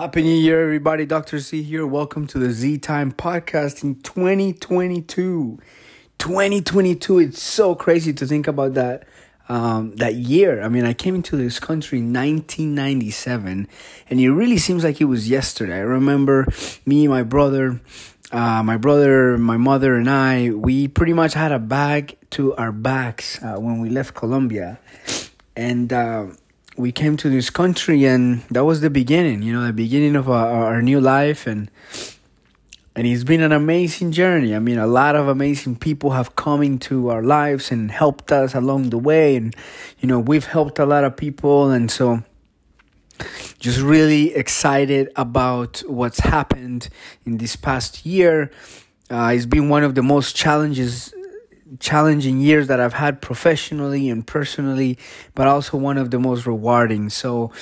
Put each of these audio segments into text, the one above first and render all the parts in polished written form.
Happy New Year, everybody. Dr. Z here. Welcome to the Z-Time podcast in 2022. 2022, it's so crazy to think about that that year. I mean, I came into this country in 1997, and it really seems like it was yesterday. I remember me, my brother, my mother, and I, we pretty much had a bag to our backs when we left Colombia. And we came to this country, and that was the beginning, the beginning of our new life. And it's been an amazing journey. I mean, a lot of amazing people have come into our lives and helped us along the way. And, we've helped a lot of people. And so just really excited about what's happened in this past year. It's been one of the most challenging years that I've had professionally and personally, but also one of the most rewarding. So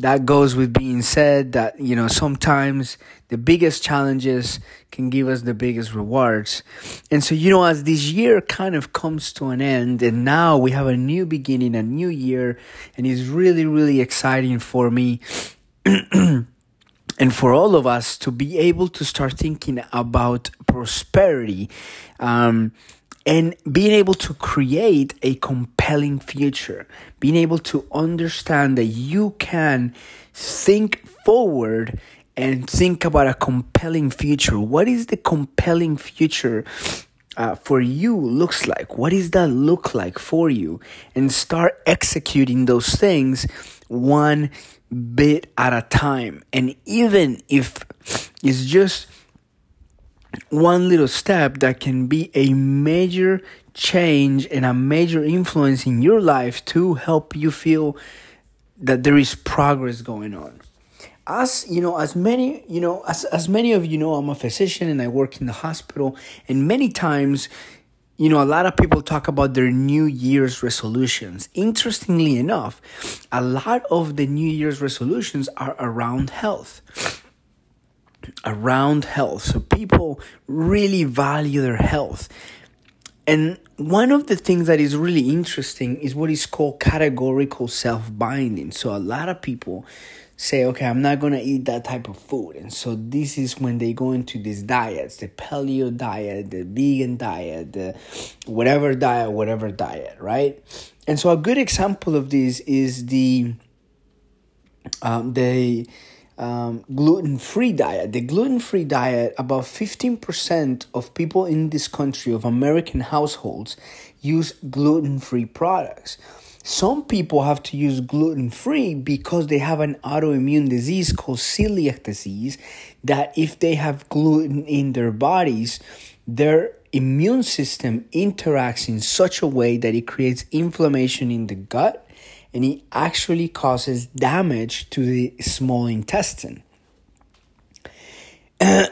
that goes with being said that, sometimes the biggest challenges can give us the biggest rewards. And so, as this year kind of comes to an end, and now we have a new beginning, a new year, and it's really, really exciting for me and for all of us to be able to start thinking about prosperity. And being able to create a compelling future, being able to understand that you can think forward and think about a compelling future. What is the compelling future for you looks like? What does that look like for you? And start executing those things one bit at a time. And even if it's just one little step that can be a major change and a major influence in your life to help you feel that there is progress going on. As many of you know, I'm a physician and I work in the hospital, and many times, a lot of people talk about their New Year's resolutions. Interestingly enough, a lot of the New Year's resolutions are around health. So people really value their health. And one of the things that is really interesting is what is called categorical self-binding. So a lot of people say, okay, I'm not going to eat that type of food. And so this is when they go into these diets, the paleo diet, the vegan diet, the whatever diet, right? And so a good example of this is the gluten-free diet. The gluten-free diet, about 15% of people in this country, of American households, use gluten-free products. Some people have to use gluten-free because they have an autoimmune disease called celiac disease, that if they have gluten in their bodies, their immune system interacts in such a way that it creates inflammation in the gut, and it actually causes damage to the small intestine. And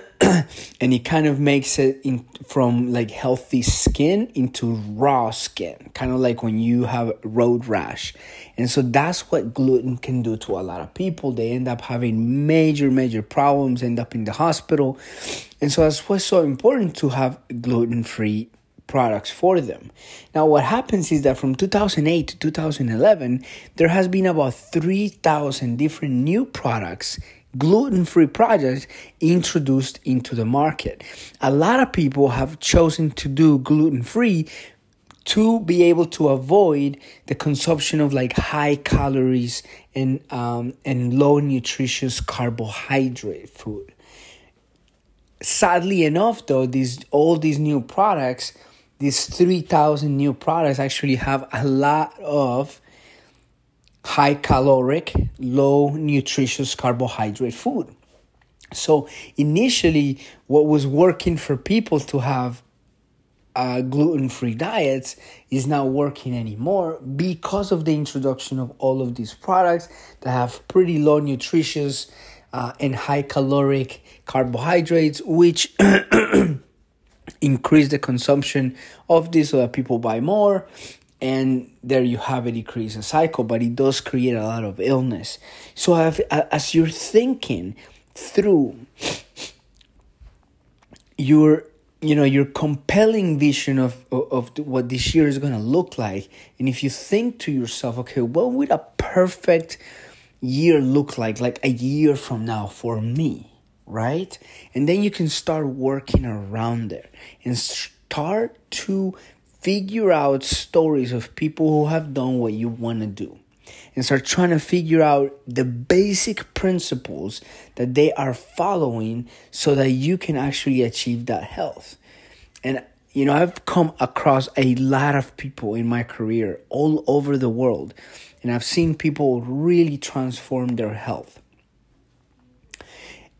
it kind of makes it from like healthy skin into raw skin, kind of like when you have road rash. And so that's what gluten can do to a lot of people. They end up having major, major problems, end up in the hospital. And so that's what's so important to have gluten-free products for them. Now, what happens is that from 2008 to 2011, there has been about 3,000 different new products, gluten-free products, introduced into the market. A lot of people have chosen to do gluten-free to be able to avoid the consumption of like high calories and low nutritious carbohydrate food. Sadly enough, though, all these new products, these 3,000 new products, actually have a lot of high caloric, low nutritious carbohydrate food. So initially, what was working for people to have gluten-free diets is not working anymore because of the introduction of all of these products that have pretty low nutritious and high caloric carbohydrates, which increase the consumption of this so that people buy more. And there you have it, it creates a cycle, but it does create a lot of illness. So as you're thinking through your compelling vision of what this year is going to look like, and if you think to yourself, okay, what would a perfect year look like a year from now for me, right? And then you can start working around there and start to figure out stories of people who have done what you want to do and start trying to figure out the basic principles that they are following so that you can actually achieve that health. And, you know, I've come across a lot of people in my career all over the world, and I've seen people really transform their health.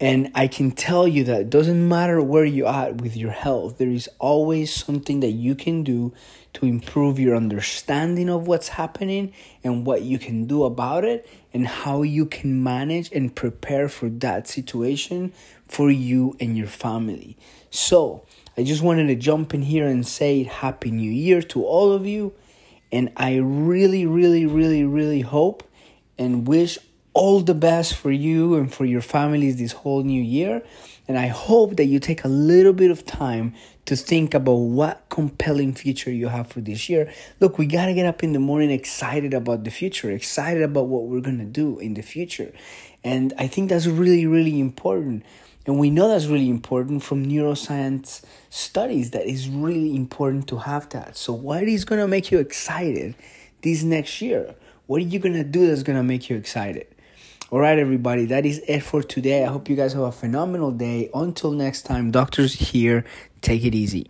And I can tell you that it doesn't matter where you're at with your health, there is always something that you can do to improve your understanding of what's happening and what you can do about it and how you can manage and prepare for that situation for you and your family. So I just wanted to jump in here and say Happy New Year to all of you. And I really, really, really, really hope and wish all the best for you and for your families this whole new year. And I hope that you take a little bit of time to think about what compelling future you have for this year. Look, we got to get up in the morning excited about the future, excited about what we're going to do in the future. And I think that's really, really important. And we know that's really important from neuroscience studies, that it's really important to have that. So what is going to make you excited this next year? What are you going to do that's going to make you excited? All right, everybody, that is it for today. I hope you guys have a phenomenal day. Until next time, Doctor's here. Take it easy.